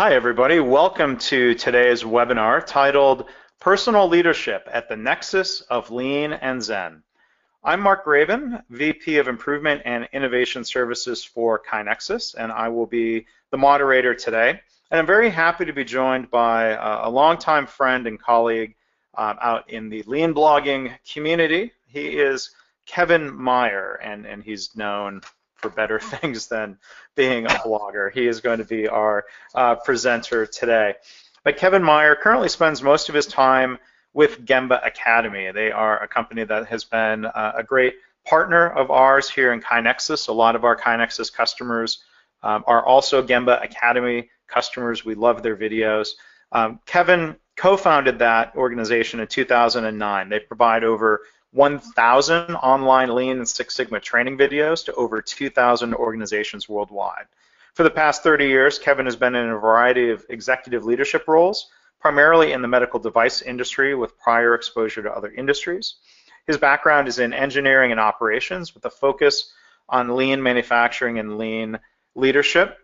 Hi everybody, welcome to today's webinar titled Personal Leadership at the Nexus of Lean and Zen. I'm Mark Graven, VP of Improvement and Innovation Services for KaiNexus, and I will be the moderator today. And I'm very happy to be joined by a longtime friend and colleague out in the lean blogging community. He is Kevin Meyer, and he's known for better things than being a blogger. He is going to be our presenter today. But Kevin Meyer currently spends most of his time with Gemba Academy. They are a company that has been a great partner of ours here in KaiNexus. A lot of our KaiNexus customers are also Gemba Academy customers. We love their videos. Kevin co-founded that organization in 2009. They provide over 1,000 online Lean and Six Sigma training videos to over 2,000 organizations worldwide. For the past 30 years, Kevin has been in a variety of executive leadership roles, primarily in the medical device industry with prior exposure to other industries. His background is in engineering and operations with a focus on lean manufacturing and lean leadership.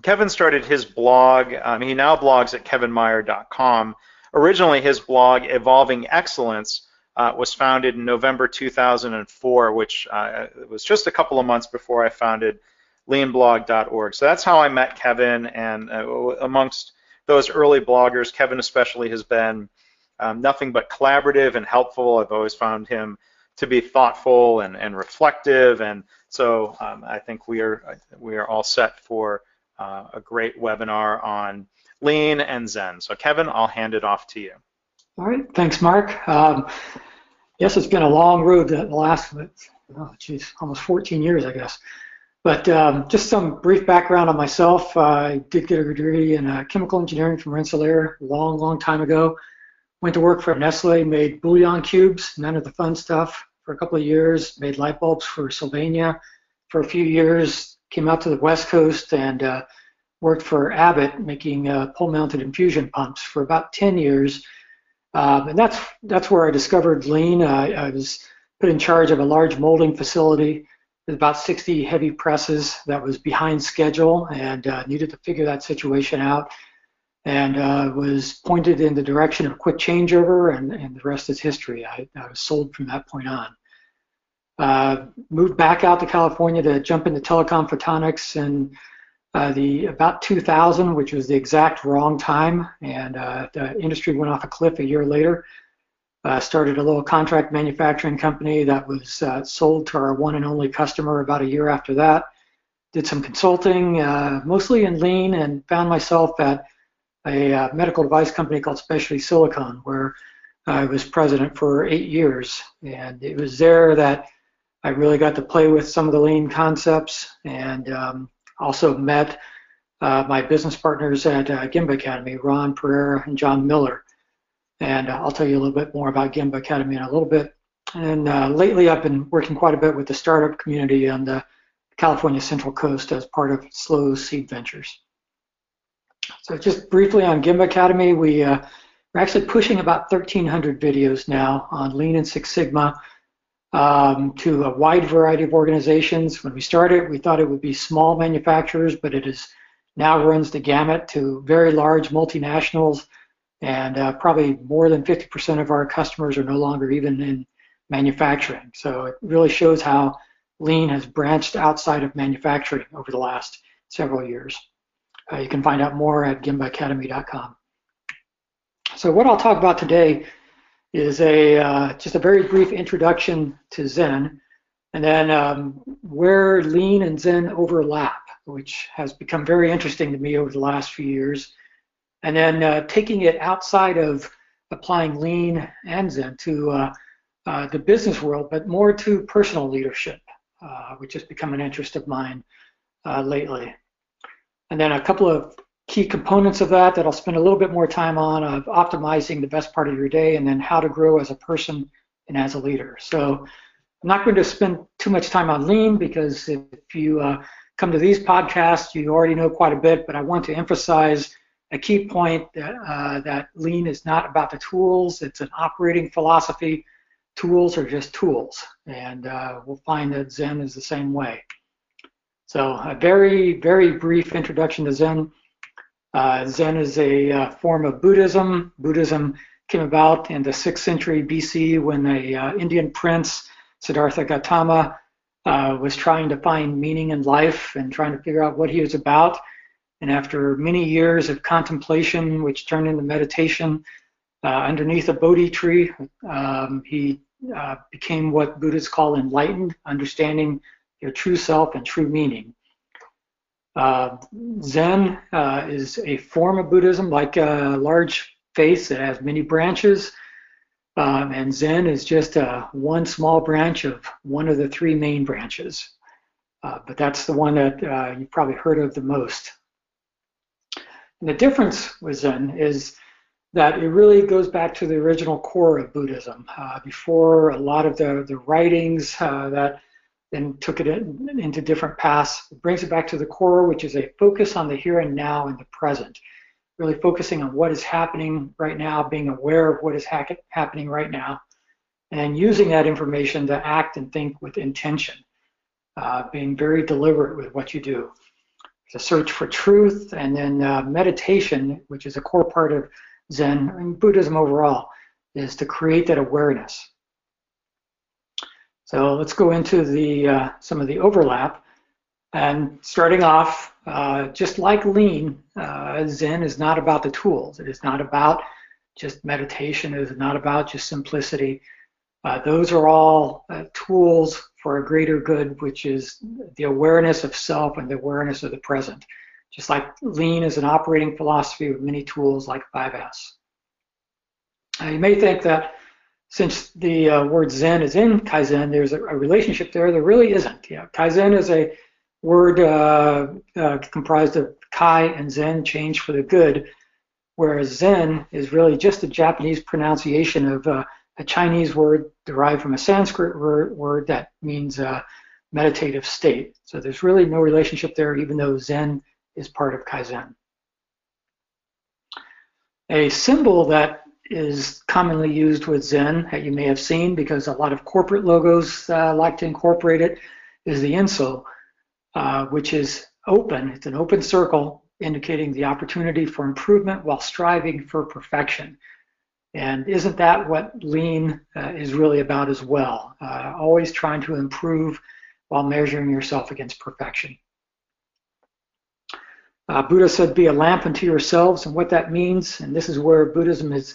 Kevin started his blog, he now blogs at KevinMeyer.com. Originally, his blog, Evolving Excellence, was founded in November 2004, which was just a couple of months before I founded leanblog.org. So that's how I met Kevin, and amongst those early bloggers, Kevin especially has been nothing but collaborative and helpful. I've always found him to be thoughtful and reflective, and so I think we are all set for a great webinar on Lean and Zen. So Kevin, I'll hand it off to you. All right, thanks, Mark. Yes, it's been a long road, the last, almost 14 years, I guess. But just some brief background on myself. I did get a degree in chemical engineering from Rensselaer a long, long time ago. Went to work for Nestle, made bouillon cubes, none of the fun stuff, for a couple of years. Made light bulbs for Sylvania for a few years. Came out to the West Coast and worked for Abbott, making pole-mounted infusion pumps for about 10 years. And that's where I discovered lean. I was put in charge of a large molding facility with about 60 heavy presses that was behind schedule and needed to figure that situation out, and was pointed in the direction of quick changeover, and the rest is history. I was sold from that point on. Moved back out to California to jump into telecom photonics and about 2000, which was the exact wrong time, and the industry went off a cliff a year later. Started a little contract manufacturing company that was sold to our one and only customer about a year after that. Did some consulting, mostly in lean, and found myself at a medical device company called Specialty Silicon, where I was president for 8 years. And it was there that I really got to play with some of the lean concepts, and also met my business partners at Gemba Academy, Ron Pereira and John Miller. And I'll tell you a little bit more about Gemba Academy in a little bit. And lately I've been working quite a bit with the startup community on the California Central Coast as part of Slow Seed Ventures. So just briefly on Gemba Academy, we're actually pushing about 1,300 videos now on Lean and Six Sigma, to a wide variety of organizations. When we started, we thought it would be small manufacturers, but it is now runs the gamut to very large multinationals, and probably more than 50% of our customers are no longer even in manufacturing. So it really shows how Lean has branched outside of manufacturing over the last several years. You can find out more at GembaAcademy.com. So what I'll talk about today is just a very brief introduction to Zen, and then where Lean and Zen overlap, which has become very interesting to me over the last few years, and then taking it outside of applying Lean and Zen to the business world, but more to personal leadership, which has become an interest of mine lately. And then a couple of key components of that I'll spend a little bit more time on, of optimizing the best part of your day, and then how to grow as a person and as a leader. So I'm not going to spend too much time on Lean, because if you come to these podcasts, you already know quite a bit, but I want to emphasize a key point that Lean is not about the tools. It's an operating philosophy. Tools are just tools, and we'll find that Zen is the same way. So a very, very brief introduction to Zen. Zen is a form of Buddhism. Buddhism came about in the 6th century BC when an Indian prince, Siddhartha Gautama, was trying to find meaning in life and trying to figure out what he was about. And after many years of contemplation, which turned into meditation, underneath a Bodhi tree, he became what Buddhists call enlightened, understanding your true self and true meaning. Zen is a form of Buddhism, like a large face that has many branches, and Zen is just one small branch of one of the three main branches, but that's the one that you've probably heard of the most. And the difference with Zen is that it really goes back to the original core of Buddhism, before a lot of the writings that then took it into different paths. It brings it back to the core, which is a focus on the here and now and the present, really focusing on what is happening right now, being aware of what is happening right now, and using that information to act and think with intention, being very deliberate with what you do. It's a search for truth, and then meditation, which is a core part of Zen and Buddhism overall, is to create that awareness. So let's go into the some of the overlap. And starting off, just like Lean, Zen is not about the tools. It is not about just meditation. It is not about just simplicity. Those are all tools for a greater good, which is the awareness of self and the awareness of the present. Just like Lean is an operating philosophy with many tools like 5S. You may think that since the word Zen is in Kaizen, there's a relationship there. There really isn't. Yeah. Kaizen is a word comprised of Kai and Zen, change for the good, whereas Zen is really just a Japanese pronunciation of a Chinese word derived from a Sanskrit word that means meditative state. So there's really no relationship there, even though Zen is part of Kaizen. A symbol that is commonly used with Zen that you may have seen, because a lot of corporate logos like to incorporate it, is the inso, which is open. It's an open circle indicating the opportunity for improvement while striving for perfection. And isn't that what Lean is really about as well? Always trying to improve while measuring yourself against perfection. Buddha said, be a lamp unto yourselves, and what that means, and this is where Buddhism is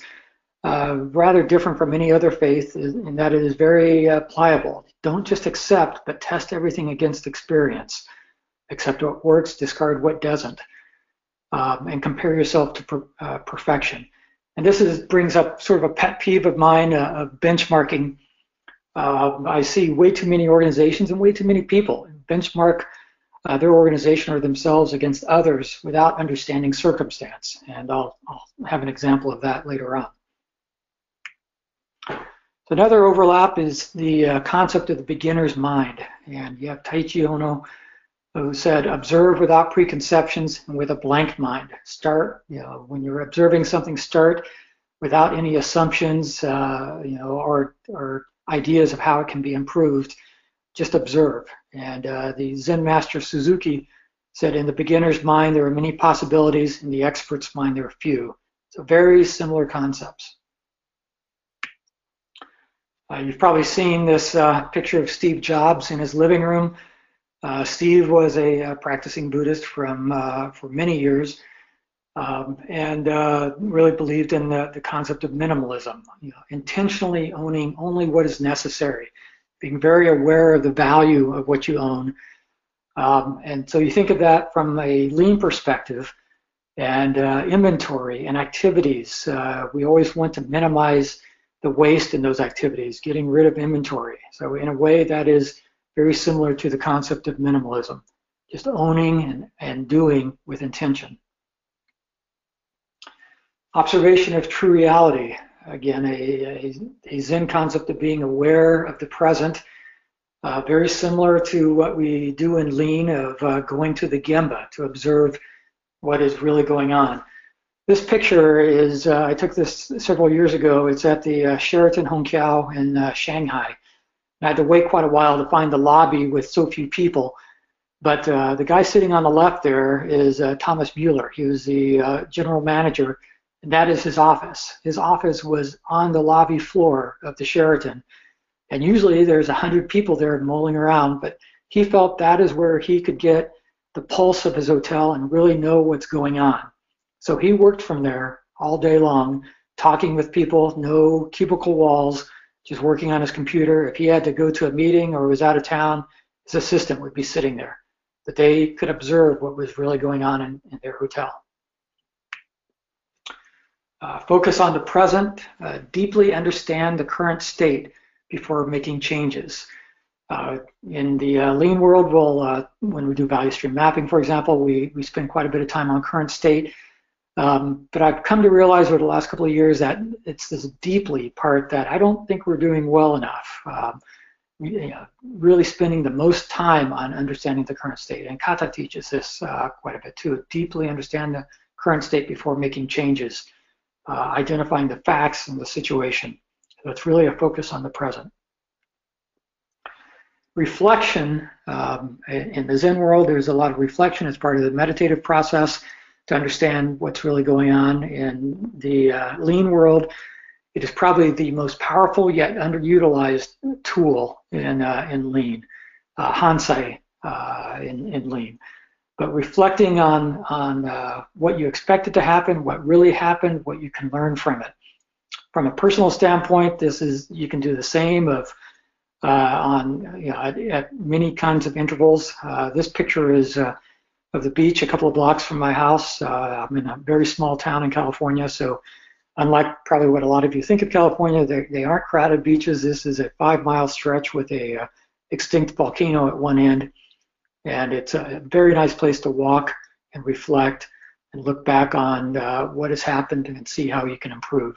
rather different from any other faith, in that it is very pliable. Don't just accept, but test everything against experience. Accept what works, discard what doesn't, and compare yourself to perfection. And this brings up sort of a pet peeve of mine of benchmarking. I see way too many organizations and way too many people benchmark their organization or themselves against others without understanding circumstance. And I'll have an example of that later on. So another overlap is the concept of the beginner's mind. And you have Taiichi Ohno, who said, observe without preconceptions and with a blank mind. Start, you know, when you're observing something, start without any assumptions, you know, or ideas of how it can be improved. Just observe. And the Zen master Suzuki said, in the beginner's mind there are many possibilities, in the expert's mind there are few. So very similar concepts. You've probably seen this picture of Steve Jobs in his living room. Steve was a practicing Buddhist from for many years, and really believed in the concept of minimalism, you know, intentionally owning only what is necessary, being very aware of the value of what you own. And so you think of that from a Lean perspective, and inventory and activities. We always want to minimize the waste in those activities, getting rid of inventory. So in a way that is very similar to the concept of minimalism, just owning and doing with intention. Observation of true reality. Again, a Zen concept of being aware of the present, very similar to what we do in Lean of going to the Gemba to observe what is really going on. This picture is, I took this several years ago, it's at the Sheraton Hongqiao in Shanghai. I had to wait quite a while to find the lobby with so few people But the guy sitting on the left there is Thomas Mueller. He was the general manager, and that is his office. His office was on the lobby floor of the Sheraton, and usually there's 100 people there mulling around, but he felt that is where he could get the pulse of his hotel and really know what's going on. So he worked from there all day long, talking with people, no cubicle walls, just working on his computer. If he had to go to a meeting or was out of town, his assistant would be sitting there, that they could observe what was really going on in their hotel. Focus on the present, deeply understand the current state before making changes. In the lean world, we'll, when we do value stream mapping, for example, we spend quite a bit of time on current state. But I've come to realize over the last couple of years that it's this deeply part that I don't think we're doing well enough. You know, really spending the most time on understanding the current state. And Kata teaches this quite a bit too. Deeply understand the current state before making changes, identifying the facts and the situation. So it's really a focus on the present. Reflection. In the Zen world, there's a lot of reflection as part of the meditative process to understand what's really going on. In the lean world, it is probably the most powerful yet underutilized tool in lean, Hansai in lean. But reflecting on what you expected to happen, what really happened, what you can learn from it. From a personal standpoint, this is, you can do the same of on, you know, at many kinds of intervals. This picture is of the beach a couple of blocks from my house. I'm in a very small town in California, so unlike probably what a lot of you think of California, they aren't crowded beaches. This is a 5-mile stretch with a extinct volcano at one end, and it's a very nice place to walk and reflect and look back on what has happened and see how you can improve.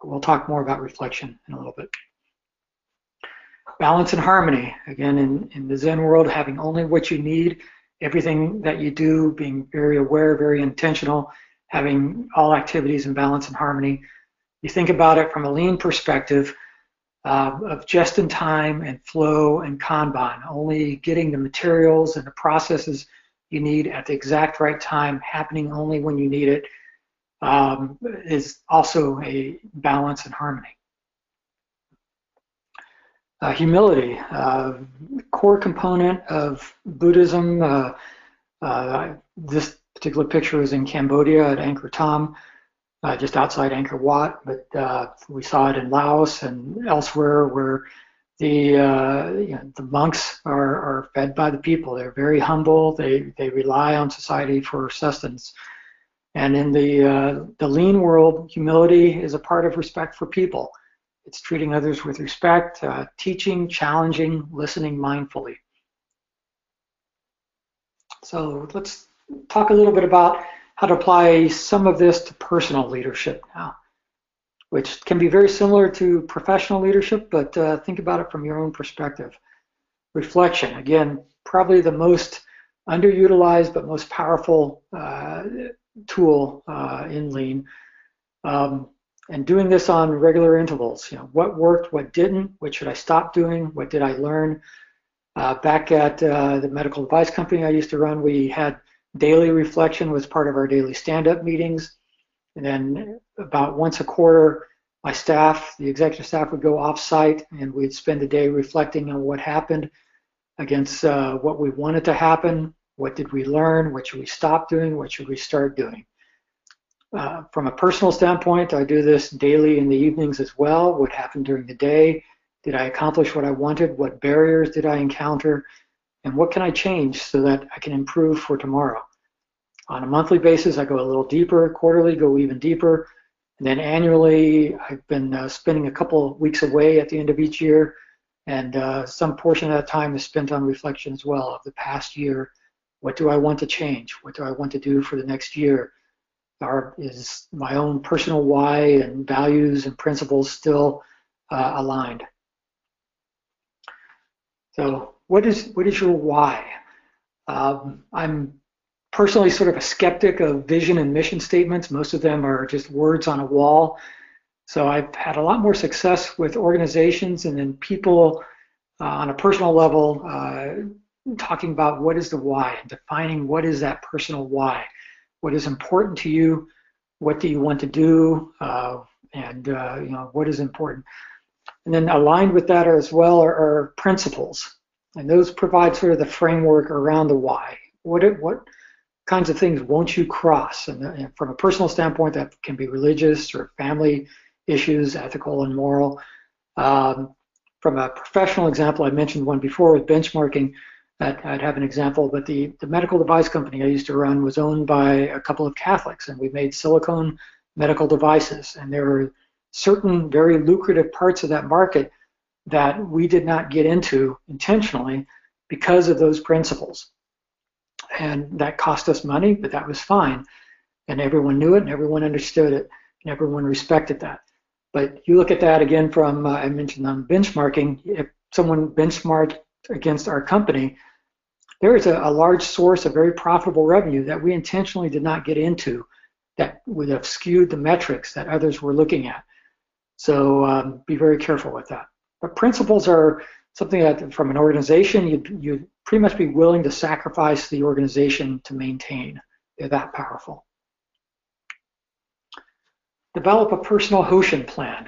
But we'll talk more about reflection in a little bit. Balance and harmony. Again, in the Zen world, having only what you need, everything that you do, being very aware, very intentional, having all activities in balance and harmony. You think about it from a lean perspective of just-in-time and flow and Kanban, only getting the materials and the processes you need at the exact right time, happening only when you need it, is also a balance and harmony. Humility, core component of Buddhism. This particular picture is in Cambodia at Angkor Thom, just outside Angkor Wat, but we saw it in Laos and elsewhere where the monks are fed by the people. They're very humble. They rely on society for sustenance. And in the lean world, humility is a part of respect for people. It's treating others with respect, teaching, challenging, listening mindfully. So let's talk a little bit about how to apply some of this to personal leadership now, which can be very similar to professional leadership, but think about it from your own perspective. Reflection, again, probably the most underutilized but most powerful tool in lean, and doing this on regular intervals. You know, what worked, what didn't, what should I stop doing, what did I learn? Back at the medical device company I used to run, we had daily reflection was part of our daily stand-up meetings, and then about once a quarter, my staff, the executive staff, would go off-site, and we'd spend the day reflecting on what happened against what we wanted to happen, what did we learn, what should we stop doing, what should we start doing. From a personal standpoint, I do this daily in the evenings as well. What happened during the day? Did I accomplish what I wanted? What barriers did I encounter? And what can I change so that I can improve for tomorrow? On a monthly basis, I go a little deeper. Quarterly, go even deeper. And then annually, I've been spending a couple of weeks away at the end of each year, and some portion of that time is spent on reflection as well of the past year. What do I want to change? What do I want to do for the next year? Is my own personal why and values and principles still aligned? So what is your why? I'm personally sort of a skeptic of vision and mission statements. Most of them are just words on a wall. So I've had a lot more success with organizations and then people on a personal level talking about what is the why, and defining what is that personal why, what is important to you, what do you want to do, you know, what is important. And then aligned with that as well are principles, and those provide sort of the framework around the why. What kinds of things won't you cross? And from a personal standpoint, that can be religious or family issues, ethical and moral. From a professional example, I mentioned one before with benchmarking. I'd have an example, but the medical device company I used to run was owned by a couple of Catholics, and we made silicone medical devices, and there were certain very lucrative parts of that market that we did not get into intentionally because of those principles. And that cost us money, but that was fine, and everyone knew it, and everyone understood it, and everyone respected that. But you look at that again from, I mentioned on benchmarking, if someone benchmarked against our company, there is a large source of very profitable revenue that we intentionally did not get into that would have skewed the metrics that others were looking at. So be very careful with that. But principles are something that from an organization, you'd pretty much be willing to sacrifice the organization to maintain. They're that powerful. Develop a personal Hoshin plan.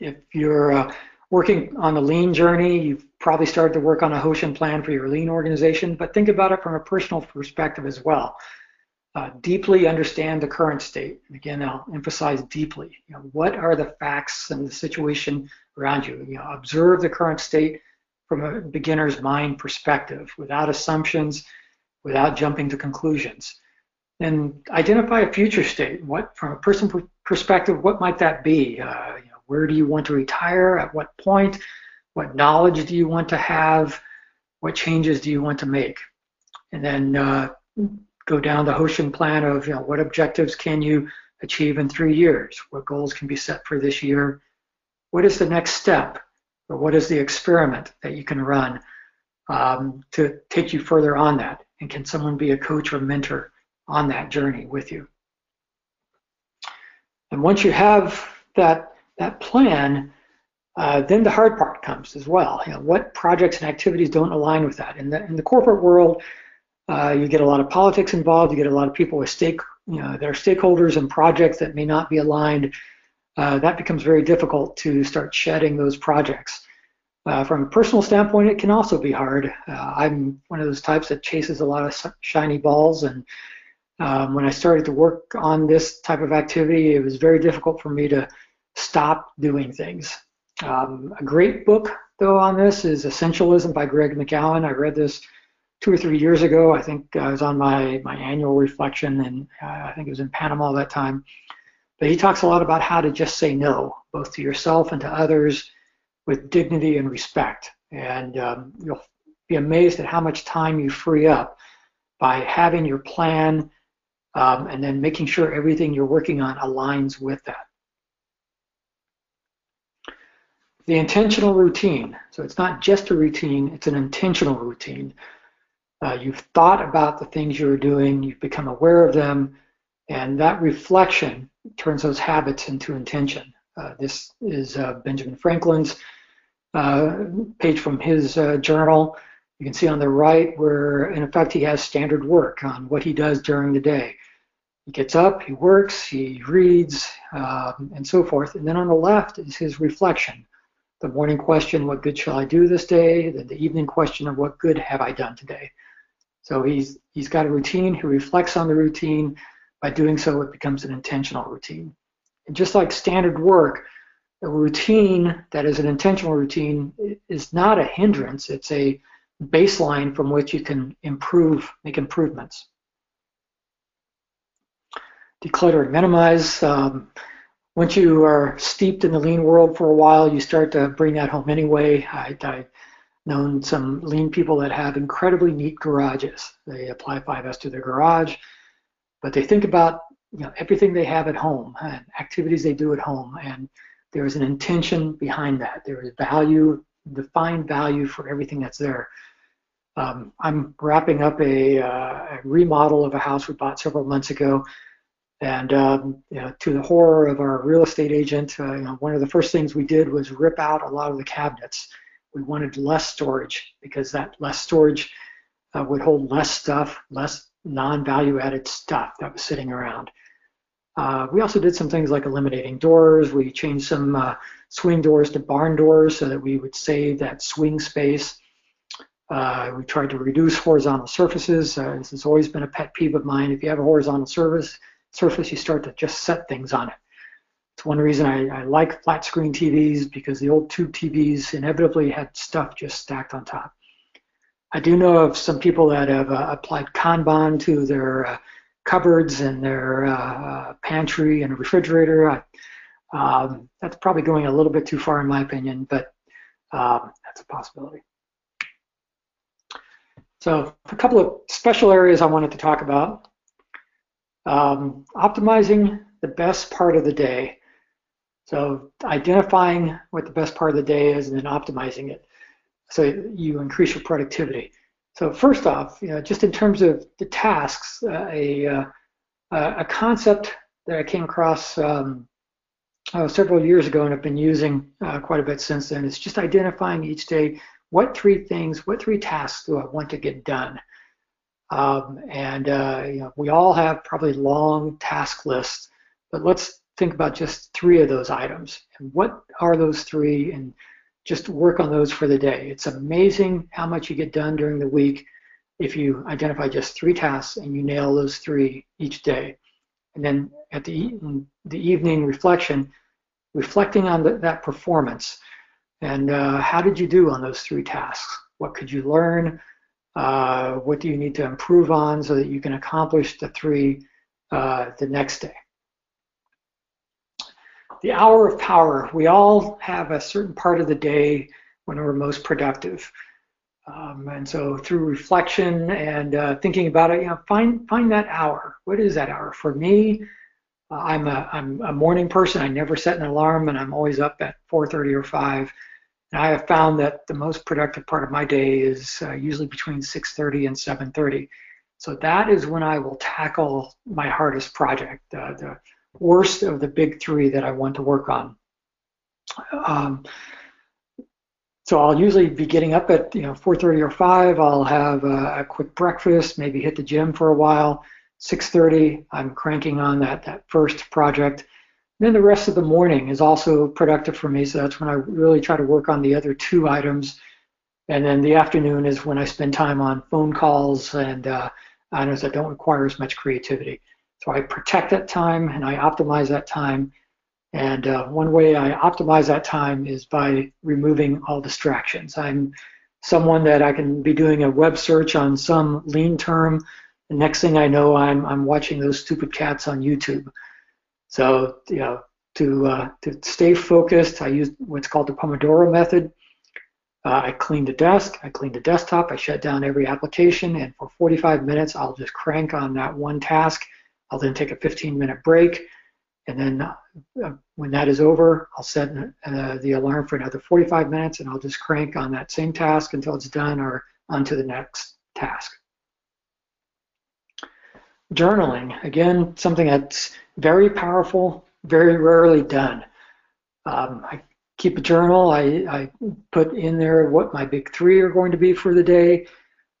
If you're working on the lean journey, you've probably started to work on a Hoshin plan for your lean organization, but think about it from a personal perspective as well. Deeply understand the current state. And again, I'll emphasize deeply. You know, what are the facts and the situation around you? You know, observe the current state from a beginner's mind perspective, without assumptions, without jumping to conclusions. And identify a future state. What, from a personal perspective, what might that be? You know, where do you want to retire? At what point? What knowledge do you want to have? What changes do you want to make? And then go down the Hoshin plan of, you know, what objectives can you achieve in 3 years? What goals can be set for this year? What is the next step? Or what is the experiment that you can run to take you further on that? And can someone be a coach or mentor on that journey with you? And once you have that plan, then the hard part comes as well. You know, what projects and activities don't align with that? In the corporate world, you get a lot of politics involved. You get a lot of people with their stakeholders and projects that may not be aligned. That becomes very difficult to start shedding those projects. From a personal standpoint, it can also be hard. I'm one of those types that chases a lot of shiny balls, and when I started to work on this type of activity, it was very difficult for me to stop doing things. A great book, though, on this is Essentialism by Greg McKeown. I read this 2 or 3 years ago. I think I was on my annual reflection, and I think it was in Panama that time. But he talks a lot about how to just say no, both to yourself and to others, with dignity and respect. And you'll be amazed at how much time you free up by having your plan, and then making sure everything you're working on aligns with that. The intentional routine. So it's not just a routine, it's an intentional routine. You've thought about the things you're doing, you've become aware of them, and that reflection turns those habits into intention. This is Benjamin Franklin's page from his journal. You can see on the right where, in effect, he has standard work on what he does during the day. He gets up, he works, he reads, and so forth. And then on the left is his reflection. The morning question, what good shall I do this day? Then the evening question of what good have I done today? So he's got a routine, he reflects on the routine. By doing so, it becomes an intentional routine. And just like standard work, a routine that is an intentional routine is not a hindrance, it's a baseline from which you can make improvements. Declutter and minimize. Once you are steeped in the lean world for a while, you start to bring that home anyway. I've known some lean people that have incredibly neat garages. They apply 5S to their garage, but they think about, you know, everything they have at home and activities they do at home, and there is an intention behind that. There is value, defined value for everything that's there. I'm wrapping up a remodel of a house we bought several months ago, and you know, to the horror of our real estate agent, you know, one of the first things we did was rip out a lot of the cabinets we wanted less storage because that less storage would hold less stuff, less non-value added stuff that was sitting around. We also did some things like eliminating doors. We changed some swing doors to barn doors so that we would save that swing space. We tried to reduce horizontal surfaces. This has always been a pet peeve of mine. If you have a horizontal surface, you start to just set things on it. It's one reason I like flat screen TVs, because the old tube TVs inevitably had stuff just stacked on top. I do know of some people that have applied Kanban to their cupboards and their pantry and refrigerator. That's probably going a little bit too far in my opinion, but that's a possibility. So a couple of special areas I wanted to talk about. Optimizing the best part of the day. So identifying what the best part of the day is and then optimizing it so you increase your productivity. So first off, you know, just in terms of the tasks, a concept that I came across several years ago and I've been using quite a bit since then is just identifying each day what three tasks do I want to get done. You know, we all have probably long task lists, but let's think about just three of those items. And what are those three? And just work on those for the day. It's amazing how much you get done during the week if you identify just three tasks and you nail those three each day. And then at the evening reflection, reflecting on that performance and how did you do on those three tasks? What could you learn? What do you need to improve on so that you can accomplish the three the next day? The hour of power. We all have a certain part of the day when we're most productive. And so through reflection and thinking about it, you know, find that hour. What is that hour? For me, I'm a morning person. I never set an alarm, and I'm always up at 4:30 or 5. And I have found that the most productive part of my day is usually between 6:30 and 7:30. So that is when I will tackle my hardest project, the worst of the big three that I want to work on. So I'll usually be getting up at 4:30 or 5. I'll have a quick breakfast, maybe hit the gym for a while. 6:30, I'm cranking on that first project. And then the rest of the morning is also productive for me, so that's when I really try to work on the other two items. And then the afternoon is when I spend time on phone calls and items that don't require as much creativity. So I protect that time and I optimize that time. And one way I optimize that time is by removing all distractions. I'm someone that I can be doing a web search on some lean term. The next thing I know, I'm watching those stupid cats on YouTube. So, you know, to stay focused, I use what's called the Pomodoro method. I clean the desk, I clean the desktop, I shut down every application, and for 45 minutes, I'll just crank on that one task. I'll then take a 15-minute break, and then when that is over, I'll set the alarm for another 45 minutes, and I'll just crank on that same task until it's done or onto the next task. Journaling, again, something that's very powerful, very rarely done. I keep a journal. I put in there what my big three are going to be for the day.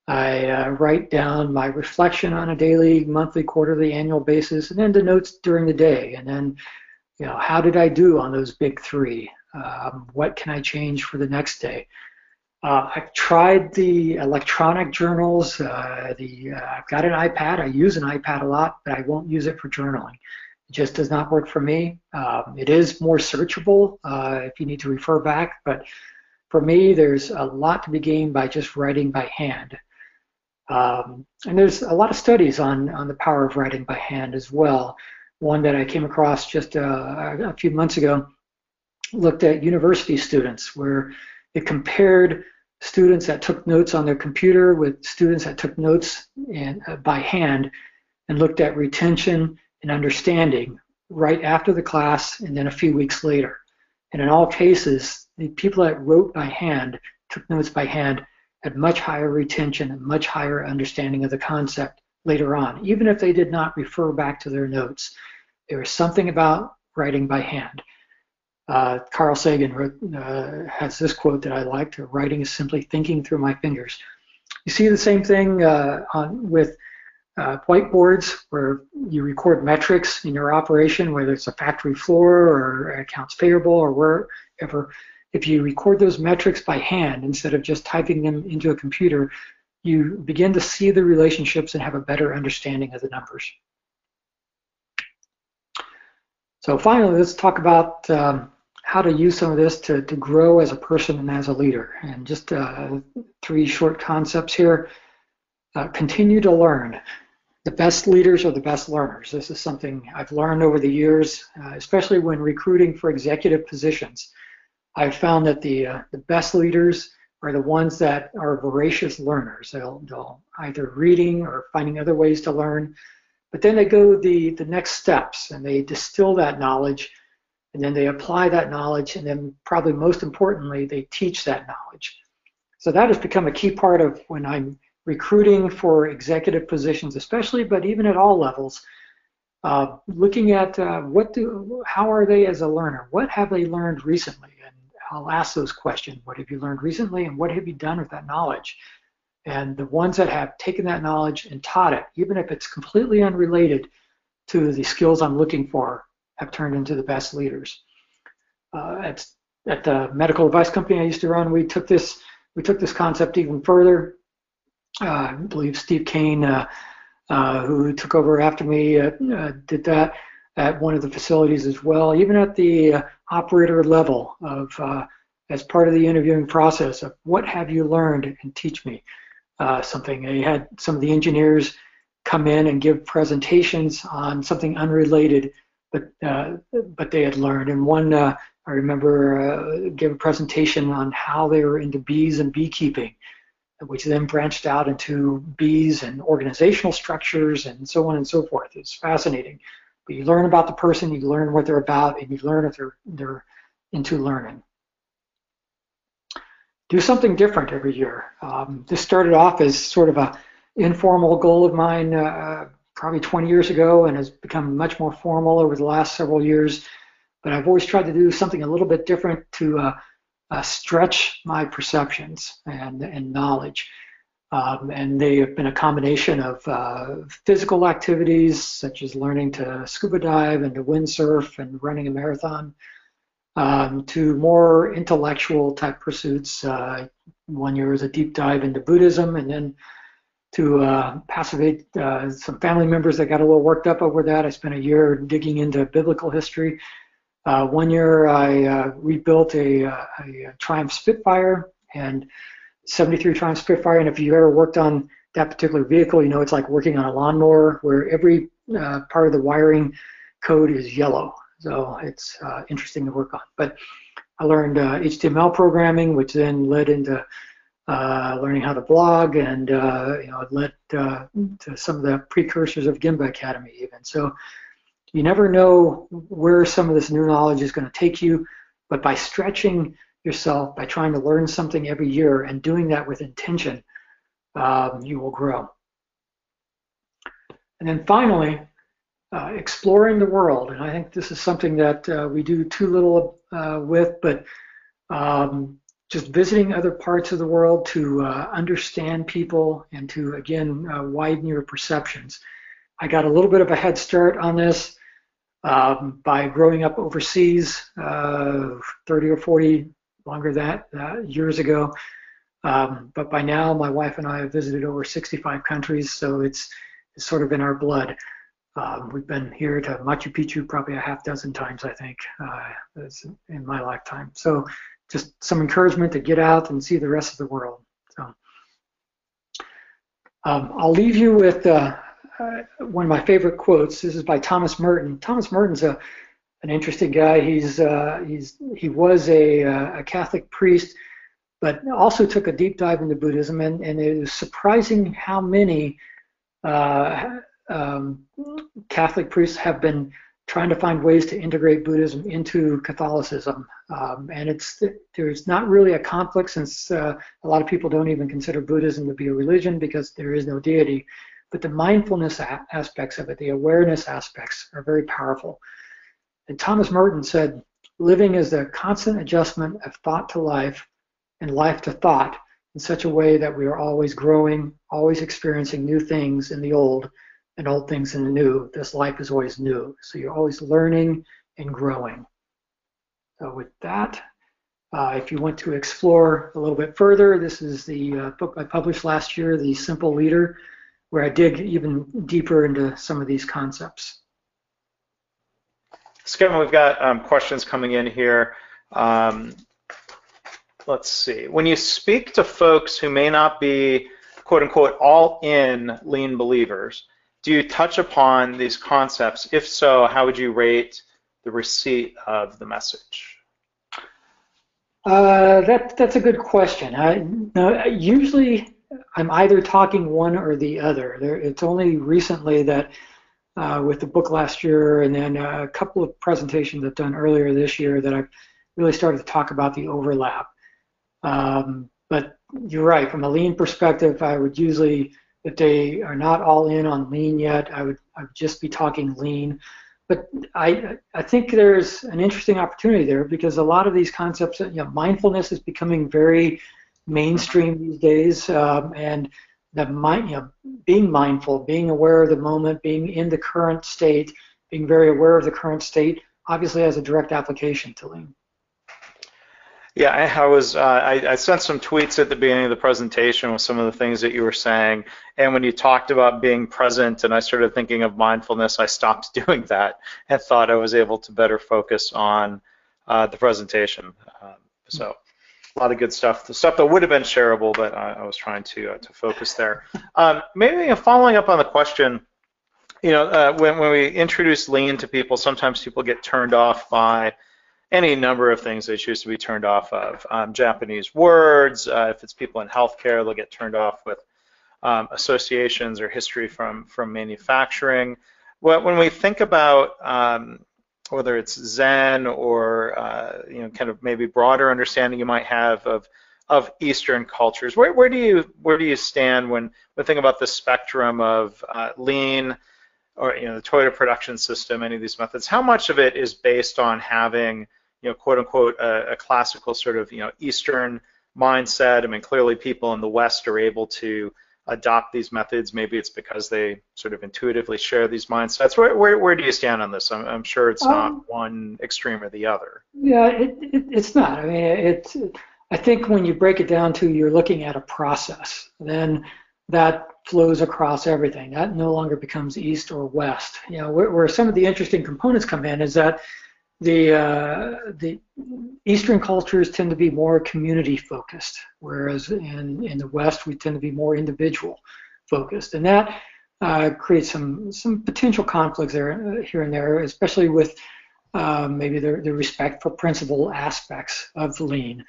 I write down my reflection on a daily, monthly, quarterly, annual basis, and then the notes during the day. And then, you know, how did I do on those big three? What can I change for the next day? I've tried the electronic journals. I've got an iPad. I use an iPad a lot, but I won't use it for journaling. It just does not work for me. It is more searchable if you need to refer back, but for me, there's a lot to be gained by just writing by hand. And there's a lot of studies on the power of writing by hand as well. One that I came across just a few months ago looked at university students, where it compared students that took notes on their computer with students that took notes by hand, and looked at retention and understanding right after the class and then a few weeks later. And in all cases, the people that wrote by hand, took notes by hand, had much higher retention and much higher understanding of the concept later on, even if they did not refer back to their notes. There was something about writing by hand. Carl Sagan has this quote that I liked: "Writing is simply thinking through my fingers." You see the same thing with whiteboards, where you record metrics in your operation, whether it's a factory floor or accounts payable or wherever. If you record those metrics by hand instead of just typing them into a computer, you begin to see the relationships and have a better understanding of the numbers. So finally, let's talk about how to use some of this to grow as a person and as a leader. And just three short concepts here. Continue to learn. The best leaders are the best learners. This is something I've learned over the years, especially when recruiting for executive positions. I've found that the best leaders are the ones that are voracious learners. They'll either reading or finding other ways to learn, but then they go the next steps and they distill that knowledge, and then they apply that knowledge, and then probably most importantly, they teach that knowledge. So that has become a key part of when I'm recruiting for executive positions especially, but even at all levels, looking at how are they as a learner? What have they learned recently? And I'll ask those questions. What have you learned recently, and what have you done with that knowledge? And the ones that have taken that knowledge and taught it, even if it's completely unrelated to the skills I'm looking for, have turned into the best leaders. At the medical device company I used to run, we took this concept even further. I believe Steve Kane, who took over after me, did that at one of the facilities as well. Even at the operator level, as part of the interviewing process of what have you learned and teach me something. They had some of the engineers come in and give presentations on something unrelated, but they had learned. And one I remember gave a presentation on how they were into bees and beekeeping, which then branched out into bees and organizational structures and so on and so forth. It's fascinating. But you learn about the person, you learn what they're about, and you learn if they're into learning. Do something different every year. This started off as sort of a informal goal of mine probably 20 years ago, and has become much more formal over the last several years. But I've always tried to do something a little bit different to stretch my perceptions and knowledge. And they have been a combination of physical activities, such as learning to scuba dive and to windsurf and running a marathon, to more intellectual type pursuits. 1 year was a deep dive into Buddhism, and then to pacify some family members that got a little worked up over that, I spent a year digging into biblical history. 1 year I rebuilt a Triumph Spitfire, and 73 Triumph Spitfire, and if you ever worked on that particular vehicle, you know it's like working on a lawnmower where every part of the wiring code is yellow. So it's interesting to work on. But I learned HTML programming, which then led into learning how to blog, and it led to some of the precursors of Gemba Academy even. So you never know where some of this new knowledge is going to take you, but by stretching yourself, by trying to learn something every year and doing that with intention, you will grow. And then finally, exploring the world, and I think this is something that we do too little with, but just visiting other parts of the world to understand people and to, again, widen your perceptions. I got a little bit of a head start on this by growing up overseas 30 or 40, longer than that, years ago. But by now, my wife and I have visited over 65 countries, so it's sort of in our blood. We've been here to Machu Picchu probably a half dozen times, I think, in my lifetime. So just some encouragement to get out and see the rest of the world. So I'll leave you with one of my favorite quotes. This is by Thomas Merton. Thomas Merton's an interesting guy. He was a Catholic priest, but also took a deep dive into Buddhism, and it was surprising how many Catholic priests have been trying to find ways to integrate Buddhism into Catholicism, and there's not really a conflict, since a lot of people don't even consider Buddhism to be a religion because there is no deity, but the mindfulness aspects of it, the awareness aspects, are very powerful. And Thomas Merton said, Living is the constant adjustment of thought to life and life to thought in such a way that we are always growing, always experiencing new things in the old and old things in the new. This life is always new. So you're always learning and growing. So with that, if you want to explore a little bit further, this is the book I published last year, The Simple Leader, where I dig even deeper into some of these concepts. So Kevin, we've got questions coming in here. Let's see. When you speak to folks who may not be, quote unquote, all in lean believers, do you touch upon these concepts? If so, how would you rate the receipt of the message? That's a good question. Usually I'm either talking one or the other. It's only recently that with the book last year and then a couple of presentations I've done earlier this year that I've really started to talk about the overlap. But you're right, from a lean perspective, I would usually, if they are not all in on lean yet, I would just be talking lean. But I think there's an interesting opportunity there because a lot of these concepts, you know, mindfulness is becoming very mainstream these days, and the mind, you know, being mindful, being aware of the moment, being in the current state, being very aware of the current state, obviously has a direct application to lean. Yeah, I sent some tweets at the beginning of the presentation with some of the things that you were saying, and when you talked about being present and I started thinking of mindfulness, I stopped doing that and thought I was able to better focus on the presentation. So a lot of good stuff, the stuff that would have been shareable, but I was trying to focus there. Maybe following up on the question, you know, when we introduce lean to people, sometimes people get turned off by any number of things they choose to be turned off of. Japanese words, if it's people in healthcare, they'll get turned off with associations or history from manufacturing. When we think about whether it's Zen or you know, kind of maybe broader understanding you might have of Eastern cultures, where do you stand when thinking about the spectrum of lean or, you know, the Toyota production system, any of these methods? How much of it is based on having, you know, quote unquote, a classical sort of, you know, Eastern mindset? I mean, clearly people in the West are able to adopt these methods. Maybe it's because they sort of intuitively share these mindsets. Where do you stand on this? I'm sure it's not one extreme or the other. Yeah, it's not. I mean, I think when you break it down to, you're looking at a process, then that flows across everything. That no longer becomes East or West. You know, where some of the interesting components come in is that the Eastern cultures tend to be more community focused, whereas in the West we tend to be more individual focused, and that creates some potential conflicts there, here and there, especially with maybe the respect for principle aspects of lean,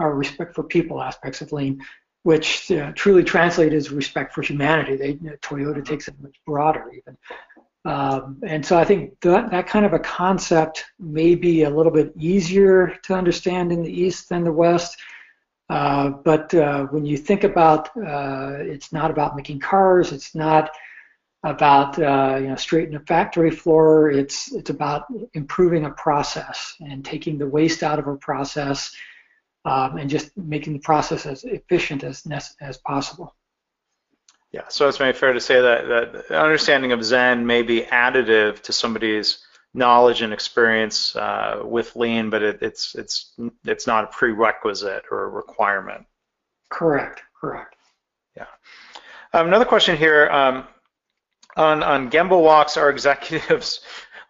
or respect for people aspects of lean, which truly translated as respect for humanity. Toyota takes it much broader even. And so I think that kind of a concept may be a little bit easier to understand in the East than the West. But when you think about, it's not about making cars, it's not about you know, straightening a factory floor, it's about improving a process and taking the waste out of a process, and just making the process as efficient as possible. Yeah, so it's maybe fair to say that understanding of Zen may be additive to somebody's knowledge and experience with lean, but it's not a prerequisite or a requirement. Correct. Yeah. Another question here on Gemba walks. Our executives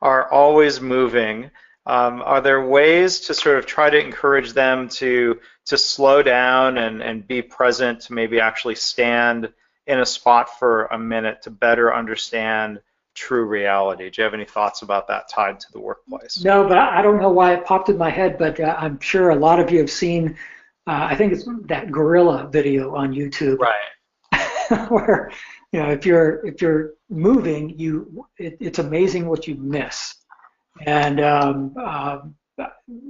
are always moving. Are there ways to sort of try to encourage them to slow down and be present, to maybe actually stand in a spot for a minute to better understand true reality? Do you have any thoughts about that tied to the workplace? No, but I don't know why it popped in my head, but I'm sure a lot of you have seen, I think it's that gorilla video on YouTube. Right. Where, you know, if you're moving, it's amazing what you miss. And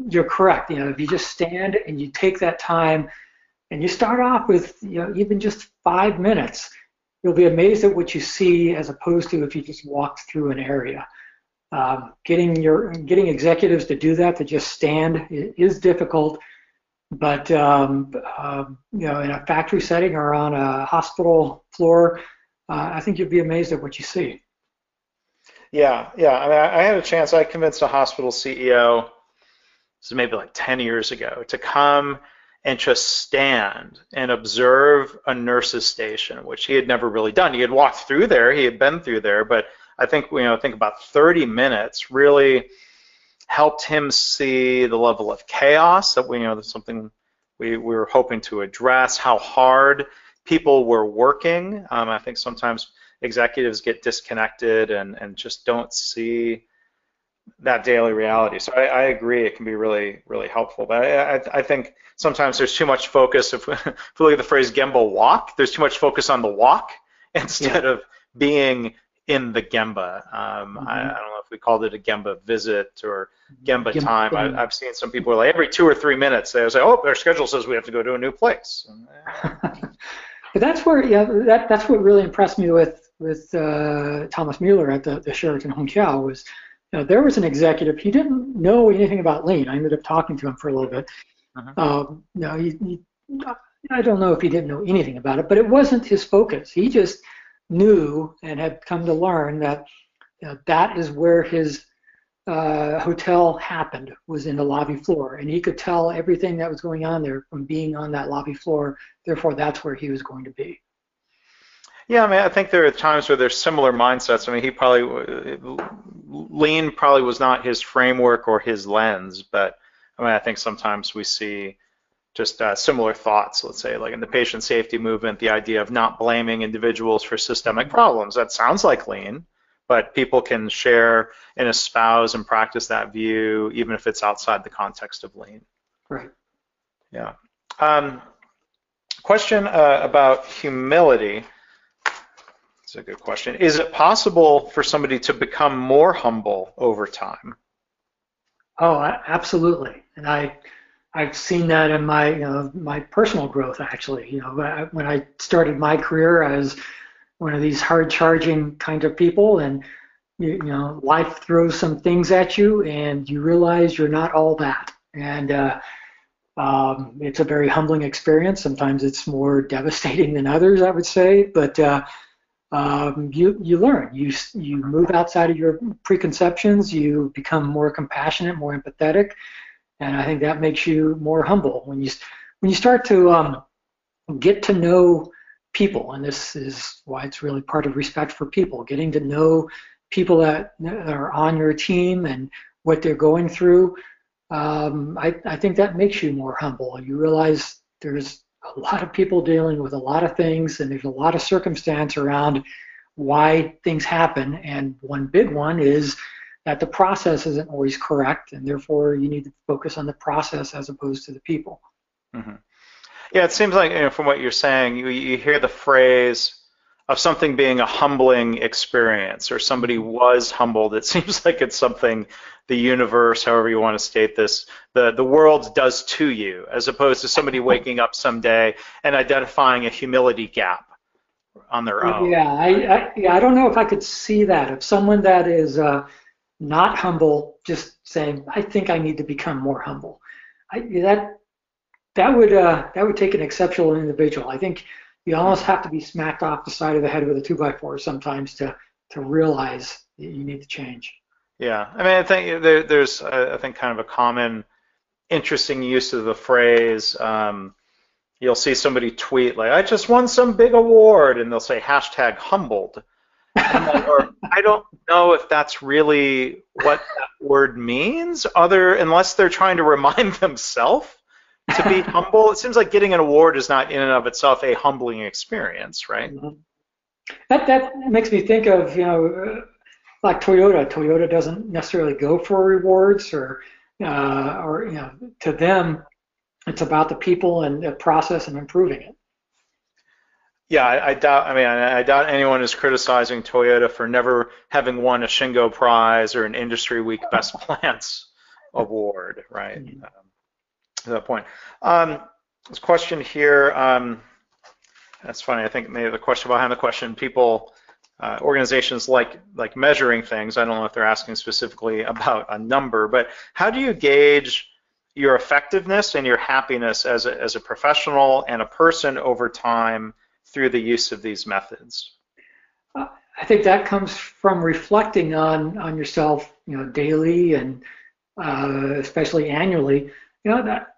you're correct. You know, if you just stand and you take that time, and you start off with, you know, even just 5 minutes, you'll be amazed at what you see, as opposed to if you just walked through an area. Getting executives to do that, to just stand, is difficult. But you know, in a factory setting or on a hospital floor, I think you'd be amazed at what you see. Yeah, yeah. I mean, I had a chance. I convinced a hospital CEO, this is maybe like 10 years ago, to come and just stand and observe a nurse's station, which he had never really done. He had walked through there, he had been through there, but I think, you know, I think about 30 minutes really helped him see the level of chaos that we, you know, that's something we were hoping to address, how hard people were working. I think sometimes executives get disconnected and just don't see that daily reality. So I agree, it can be really, really helpful. But I think sometimes there's too much focus, if we look at the phrase Gemba walk, there's too much focus on the walk instead of being in the Gemba. I don't know if we called it a Gemba visit or Gemba time. I've seen some people like every 2 or 3 minutes, they'll say, oh, their schedule says we have to go to a new place. But that's where, yeah, that's what really impressed me with Thomas Mueller at the Sheraton Hongqiao was, you know, there was an executive. He didn't know anything about lean. I ended up talking to him for a little bit. You know, I don't know if he didn't know anything about it, but it wasn't his focus. He just knew and had come to learn that, you know, that is where his hotel happened, was in the lobby floor, and he could tell everything that was going on there from being on that lobby floor. Therefore, that's where he was going to be. Yeah, I mean, I think there are times where there's similar mindsets. I mean, he probably, lean probably was not his framework or his lens, but I mean, I think sometimes we see just similar thoughts, let's say, like in the patient safety movement, the idea of not blaming individuals for systemic problems. That sounds like lean, but people can share and espouse and practice that view, even if it's outside the context of lean. Right. Yeah. Question about humility. It's a good question. Is it possible for somebody to become more humble over time? Oh, absolutely. And I've seen that in my, you know, my personal growth, actually. You know, when I started my career, I was one of these hard-charging kind of people, and you know, life throws some things at you, and you realize you're not all that. And it's a very humbling experience. Sometimes it's more devastating than others, I would say, but you learn. You move outside of your preconceptions. You become more compassionate, more empathetic, and I think that makes you more humble. When you start to get to know people, and this is why it's really part of respect for people, getting to know people that are on your team and what they're going through, I think that makes you more humble. You realize there's a lot of people dealing with a lot of things, and there's a lot of circumstance around why things happen, and one big one is that the process isn't always correct, and therefore you need to focus on the process as opposed to the people. Mm-hmm. Yeah, it seems like, you know, from what you're saying, you hear the phrase of something being a humbling experience, or somebody was humbled. It seems like it's something the universe, however you want to state this, the world does to you, as opposed to somebody waking up someday and identifying a humility gap on their own. Yeah, I don't know if I could see that. If someone that is not humble just saying, I think I need to become more humble, that would take an exceptional individual. I think you almost have to be smacked off the side of the head with a 2x4 sometimes to realize that you need to change. Yeah, I mean, I think there's, I think, kind of a common, interesting use of the phrase. You'll see somebody tweet like, "I just won some big award," and they'll say hashtag humbled. And then, or I don't know if that's really what that word means, unless they're trying to remind themselves to be humble. It seems like getting an award is not in and of itself a humbling experience, right? Mm-hmm. That makes me think of, you know, like Toyota. Toyota doesn't necessarily go for rewards, or you know, to them, it's about the people and the process and improving it. Yeah, I doubt anyone is criticizing Toyota for never having won a Shingo Prize or an Industry Week Best Plants award, right? Mm-hmm. To that point. This question here, that's funny, I think maybe the question behind the question, people organizations like measuring things. I don't know if they're asking specifically about a number, but how do you gauge your effectiveness and your happiness as a professional and a person over time through the use of these methods? I think that comes from reflecting on yourself, you know, daily and especially annually. You know, that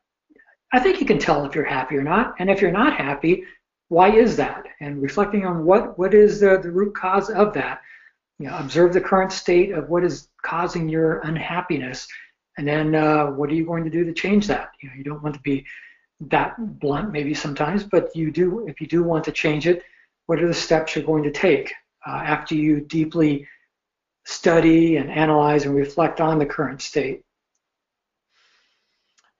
I think you can tell if you're happy or not, and if you're not happy, why is that? And reflecting on what is the root cause of that. You know, observe the current state of what is causing your unhappiness, and then what are you going to do to change that? You know, you don't want to be that blunt maybe sometimes, but you do. If you do want to change it, what are the steps you're going to take after you deeply study and analyze and reflect on the current state?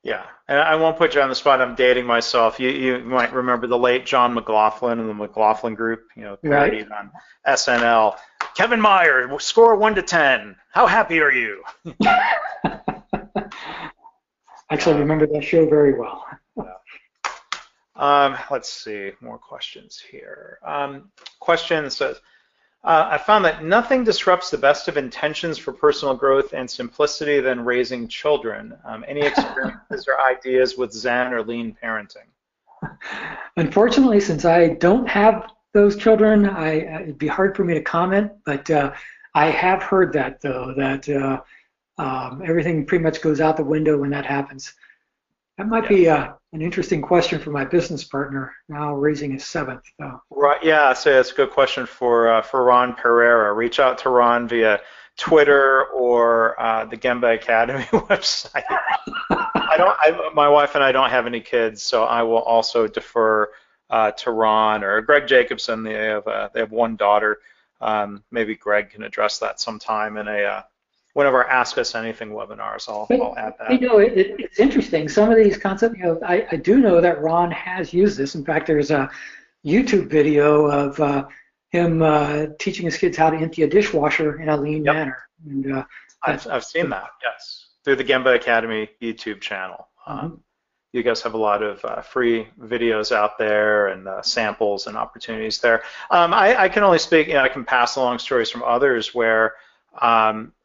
Yeah, and I won't put you on the spot. I'm dating myself. You might remember the late John McLaughlin and the McLaughlin Group, you know, parodied right. on SNL. Kevin Meyer, score 1 to 10. How happy are you? Actually, I remember that show very well. Let's see, more questions here. Question says, I found that nothing disrupts the best of intentions for personal growth and simplicity than raising children. Any experiences or ideas with Zen or lean parenting? Unfortunately, since I don't have those children, it'd be hard for me to comment, but I have heard that, though, that everything pretty much goes out the window when that happens. That might be an interesting question for my business partner, now raising his seventh. So. Right, yeah, so that's a good question for Ron Pereira. Reach out to Ron via Twitter or the Gemba Academy website. My wife and I don't have any kids, so I will also defer to Ron or Greg Jacobson. They have one daughter. Maybe Greg can address that sometime in a one of our Ask Us Anything webinars. I'll add that. You know, it's interesting. Some of these concepts, you know, I do know that Ron has used this. In fact, there's a YouTube video of him teaching his kids how to empty a dishwasher in a lean manner. And, I've seen that, yes, through the Gemba Academy YouTube channel. You guys have a lot of free videos out there and samples and opportunities there. I can only speak, you know, I can pass along stories from others where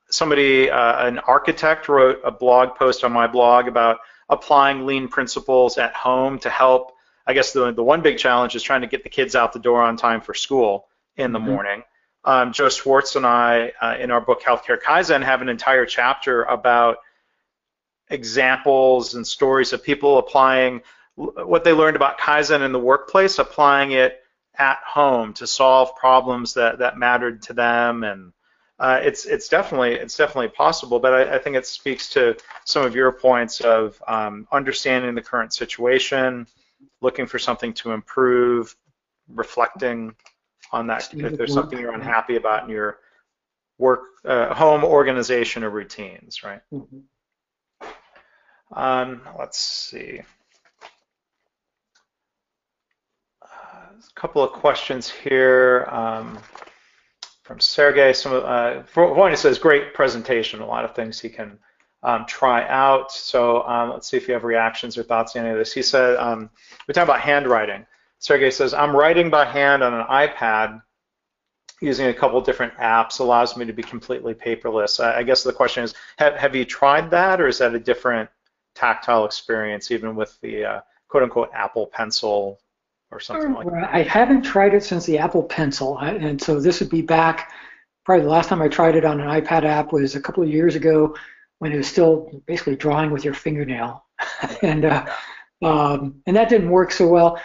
somebody, an architect, wrote a blog post on my blog about applying lean principles at home to help. I guess the one big challenge is trying to get the kids out the door on time for school in the morning. Joe Schwartz and I, in our book Healthcare Kaizen, have an entire chapter about examples and stories of people applying what they learned about Kaizen in the workplace, applying it at home to solve problems that mattered to them. And it's definitely possible, but I think it speaks to some of your points of understanding the current situation, looking for something to improve, reflecting on that if there's something you're unhappy about in your work, home organization or routines, right? Mm-hmm. Let's see. A couple of questions here. From Sergey, one it says, great presentation, a lot of things he can try out. So let's see if you have reactions or thoughts on any of this. He said, we're talking about handwriting. Sergey says, I'm writing by hand on an iPad using a couple different apps, allows me to be completely paperless. I guess the question is, have you tried that, or is that a different tactile experience, even with the quote-unquote Apple Pencil? Or something like that. I haven't tried it since the Apple Pencil, and so this would be back, probably the last time I tried it on an iPad app was a couple of years ago when it was still basically drawing with your fingernail, and that didn't work so well.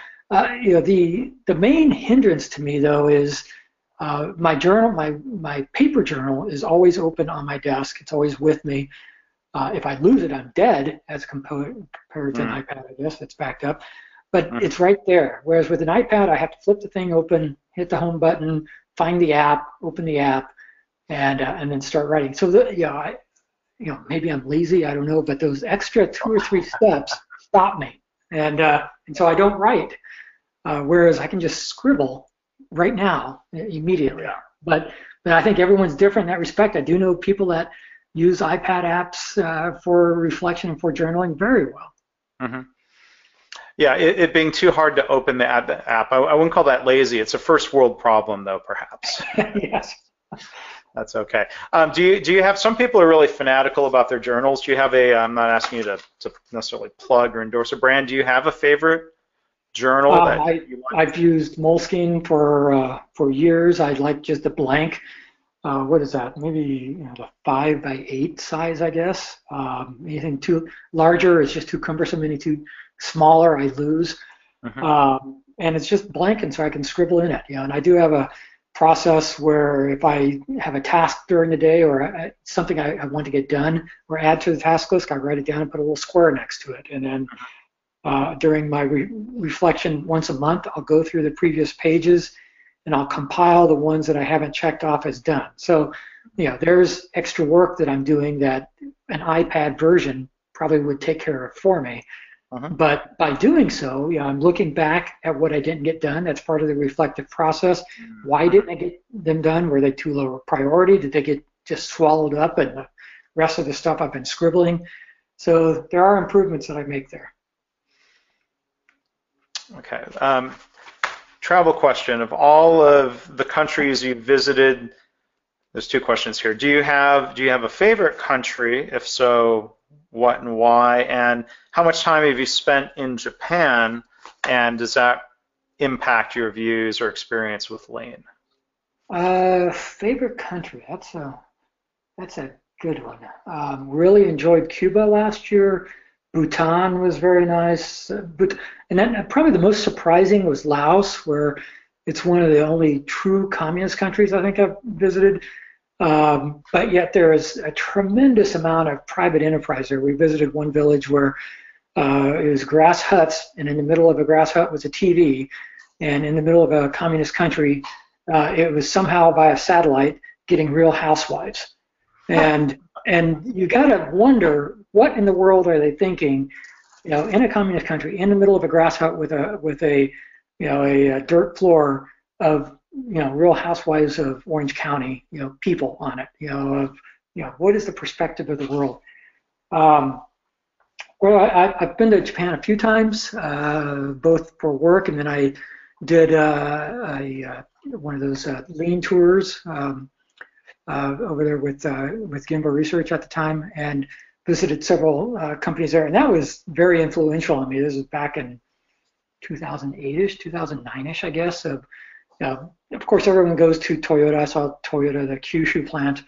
You know, the main hindrance to me though is my journal, my paper journal is always open on my desk. It's always with me. If I lose it, I'm dead as compared to an iPad, I guess, that's backed up. But it's right there. Whereas with an iPad, I have to flip the thing open, hit the home button, find the app, open the app, and then start writing. So maybe I'm lazy, I don't know, but those extra 2 or 3 steps stop me, and so I don't write. Whereas I can just scribble right now, immediately. Yeah. But I think everyone's different in that respect. I do know people that use iPad apps for reflection and for journaling very well. Mm-hmm. Yeah, it being too hard to open the app. I wouldn't call that lazy. It's a first world problem, though, perhaps. Yes. That's okay. Do you have, some people are really fanatical about their journals. Do you have a, I'm not asking you to necessarily plug or endorse a brand. Do you have a favorite journal that you like? I've used Moleskine for years. I like just a blank. What is that? Maybe the 5 by 8 size, I guess. Anything too larger is just too cumbersome. Anything too smaller, I lose. Mm-hmm. And it's just blank, and so I can scribble in it. And I do have a process where if I have a task during the day or something I want to get done or add to the task list, I write it down and put a little square next to it. And then during my reflection once a month, I'll go through the previous pages and I'll compile the ones that I haven't checked off as done. So, there's extra work that I'm doing that an iPad version probably would take care of for me. Uh-huh. But by doing so, I'm looking back at what I didn't get done. That's part of the reflective process. Why didn't I get them done? Were they too low a priority? Did they get just swallowed up in the rest of the stuff I've been scribbling? So there are improvements that I make there. Okay. Travel question. Of all of the countries you visited, there's two questions here. Do you have a favorite country? If so, what and why, and how much time have you spent in Japan, and does that impact your views or experience with Lean? Favorite country, that's a good one. Really enjoyed Cuba last year. Bhutan was very nice. And then probably the most surprising was Laos, where it's one of the only true communist countries I think I've visited. But yet there is a tremendous amount of private enterprise there. We visited one village where it was grass huts, and in the middle of a grass hut was a TV, and in the middle of a communist country, it was somehow via satellite getting Real Housewives. And you gotta wonder, what in the world are they thinking? In a communist country, in the middle of a grass hut with a dirt floor of Real Housewives of Orange County, people on it, what is the perspective of the world? Well, I've been to Japan a few times, both for work, and then I did one of those Lean tours over there with Gemba Research at the time, and visited several companies there, and that was very influential on me. This is back in 2008-ish, 2009-ish, I guess, of course, everyone goes to Toyota. I saw Toyota, the Kyushu plant,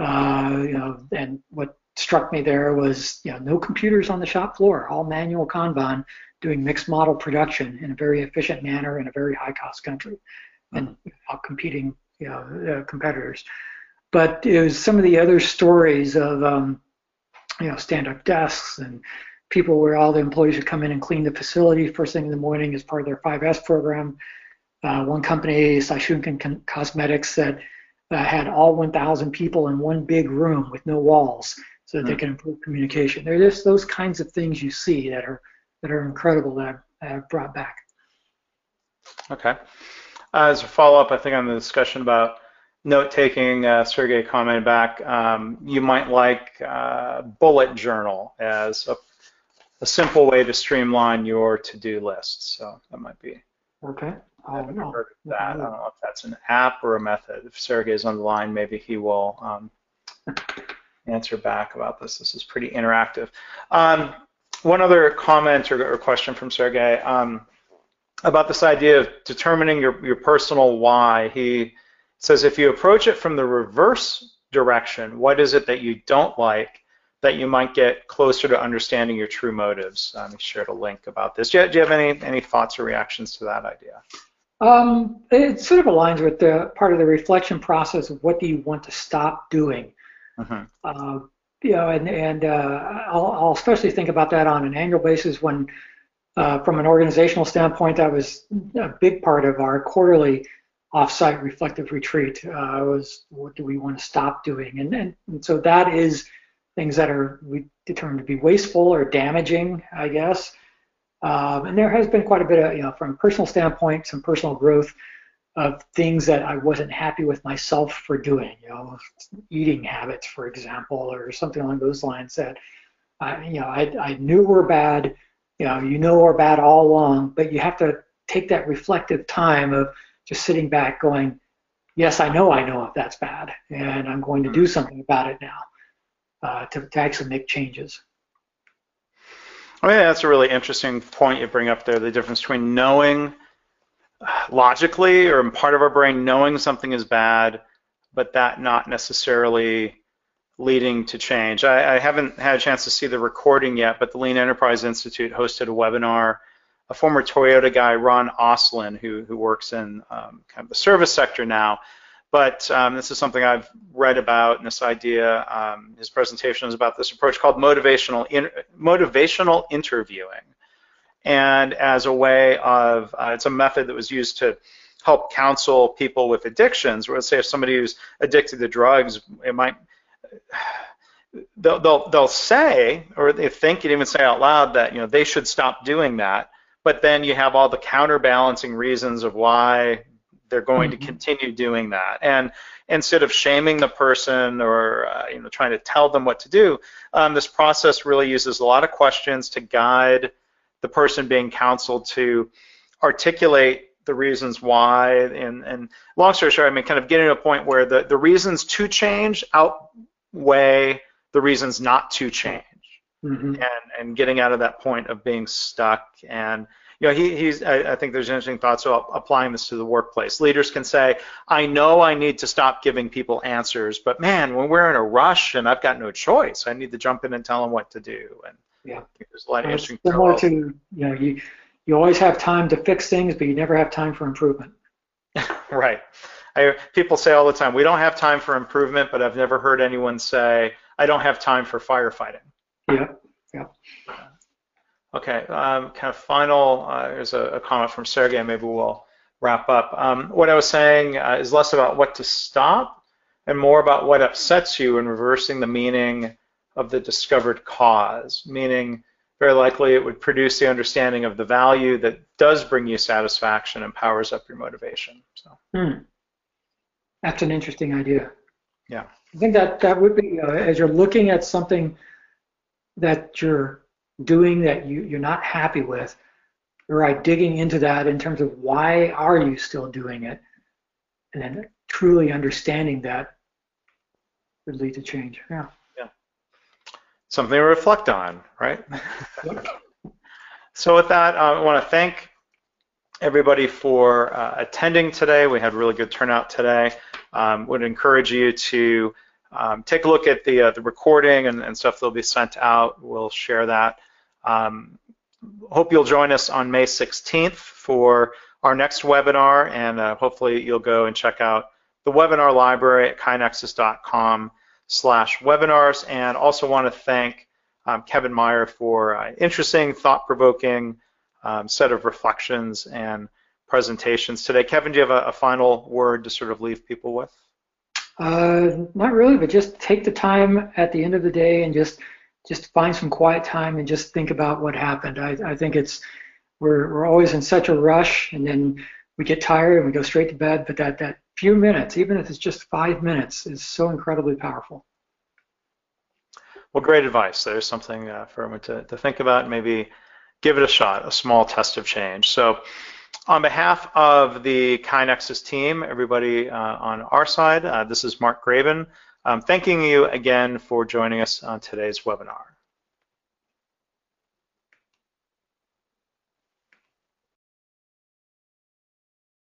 and what struck me there was, no computers on the shop floor, all manual Kanban, doing mixed model production in a very efficient manner in a very high-cost country, and competing, competitors. But it was some of the other stories of, stand-up desks and people where all the employees would come in and clean the facility first thing in the morning as part of their 5S program. One company, Saishunkan Cosmetics, that had all 1,000 people in one big room with no walls, so that they can improve communication. They're just those kinds of things you see that are incredible that I've brought back. Okay. As a follow-up, I think on the discussion about note-taking, Sergey commented back, you might like bullet journal as a simple way to streamline your to-do list. So that might be. Okay. I haven't heard of that. I don't know if that's an app or a method. If Sergey's on the line, maybe he will answer back about this. This is pretty interactive. One other comment or question from Sergey about this idea of determining your personal why. He says, if you approach it from the reverse direction, what is it that you don't like that you might get closer to understanding your true motives? I shared a link about this. Do you have any thoughts or reactions to that idea? It sort of aligns with the part of the reflection process of what do you want to stop doing. Mm-hmm. I'll especially think about that on an annual basis when, from an organizational standpoint, that was a big part of our quarterly offsite reflective retreat. Was what do we want to stop doing, and so that is things that we determined to be wasteful or damaging, I guess. And there has been quite a bit of, from a personal standpoint, some personal growth of things that I wasn't happy with myself for doing, eating habits, for example, or something along those lines that I knew were bad, you know about all along, but you have to take that reflective time of just sitting back going, yes, I know if that's bad, and I'm going to do something about it now to actually make changes. Oh yeah, that's a really interesting point you bring up there, the difference between knowing logically or in part of our brain knowing something is bad, but that not necessarily leading to change. I haven't had a chance to see the recording yet, but the Lean Enterprise Institute hosted a webinar. A former Toyota guy, Ron Oslin, who works in kind of the service sector now, but this is something I've read about, and this idea, his presentation was about this approach called motivational interviewing, and as a way of, it's a method that was used to help counsel people with addictions, where let's say if somebody who's addicted to drugs, it might, they'll say, or they think and even say out loud that, you know, they should stop doing that, but then you have all the counterbalancing reasons of why they're going to continue doing that. And instead of shaming the person or trying to tell them what to do, this process really uses a lot of questions to guide the person being counseled to articulate the reasons why, and long story short, I mean, kind of getting to a point where the reasons to change outweigh the reasons not to change. Mm-hmm. And getting out of that point of being stuck. And I think there's interesting thoughts about applying this to the workplace. Leaders can say, I know I need to stop giving people answers, but man, when we're in a rush and I've got no choice, I need to jump in and tell them what to do. And yeah, there's a lot of interesting thoughts. Similar to, you always have time to fix things, but you never have time for improvement. Right. People say all the time, we don't have time for improvement, but I've never heard anyone say, I don't have time for firefighting. Yeah. Okay, kind of final, there's a comment from Sergey, maybe we'll wrap up. What I was saying is less about what to stop and more about what upsets you and reversing the meaning of the discovered cause, meaning very likely it would produce the understanding of the value that does bring you satisfaction and powers up your motivation. So. That's an interesting idea. Yeah. I think that would be, as you're looking at something that you're doing that you're not happy with, right, digging into that in terms of why are you still doing it, and then truly understanding that would lead to change. Yeah. Something to reflect on, right? So with that, I want to thank everybody for attending today. We had really good turnout today. Would encourage you to take a look at the recording and stuff that will be sent out. We'll share that. Hope you'll join us on May 16th for our next webinar, and hopefully you'll go and check out the webinar library at KaiNexus.com/webinars, and also want to thank Kevin Meyer for an interesting, thought-provoking set of reflections and presentations today. Kevin, do you have a final word to sort of leave people with? Not really, but just take the time at the end of the day and just find some quiet time and just think about what happened. I think we're always in such a rush, and then we get tired and we go straight to bed, but that few minutes, even if it's just 5 minutes, is so incredibly powerful. Well, great advice. There's something for everyone to think about, maybe give it a shot, a small test of change. So on behalf of the KaiNexus team, everybody on our side, this is Mark Graven, thanking you again for joining us on today's webinar.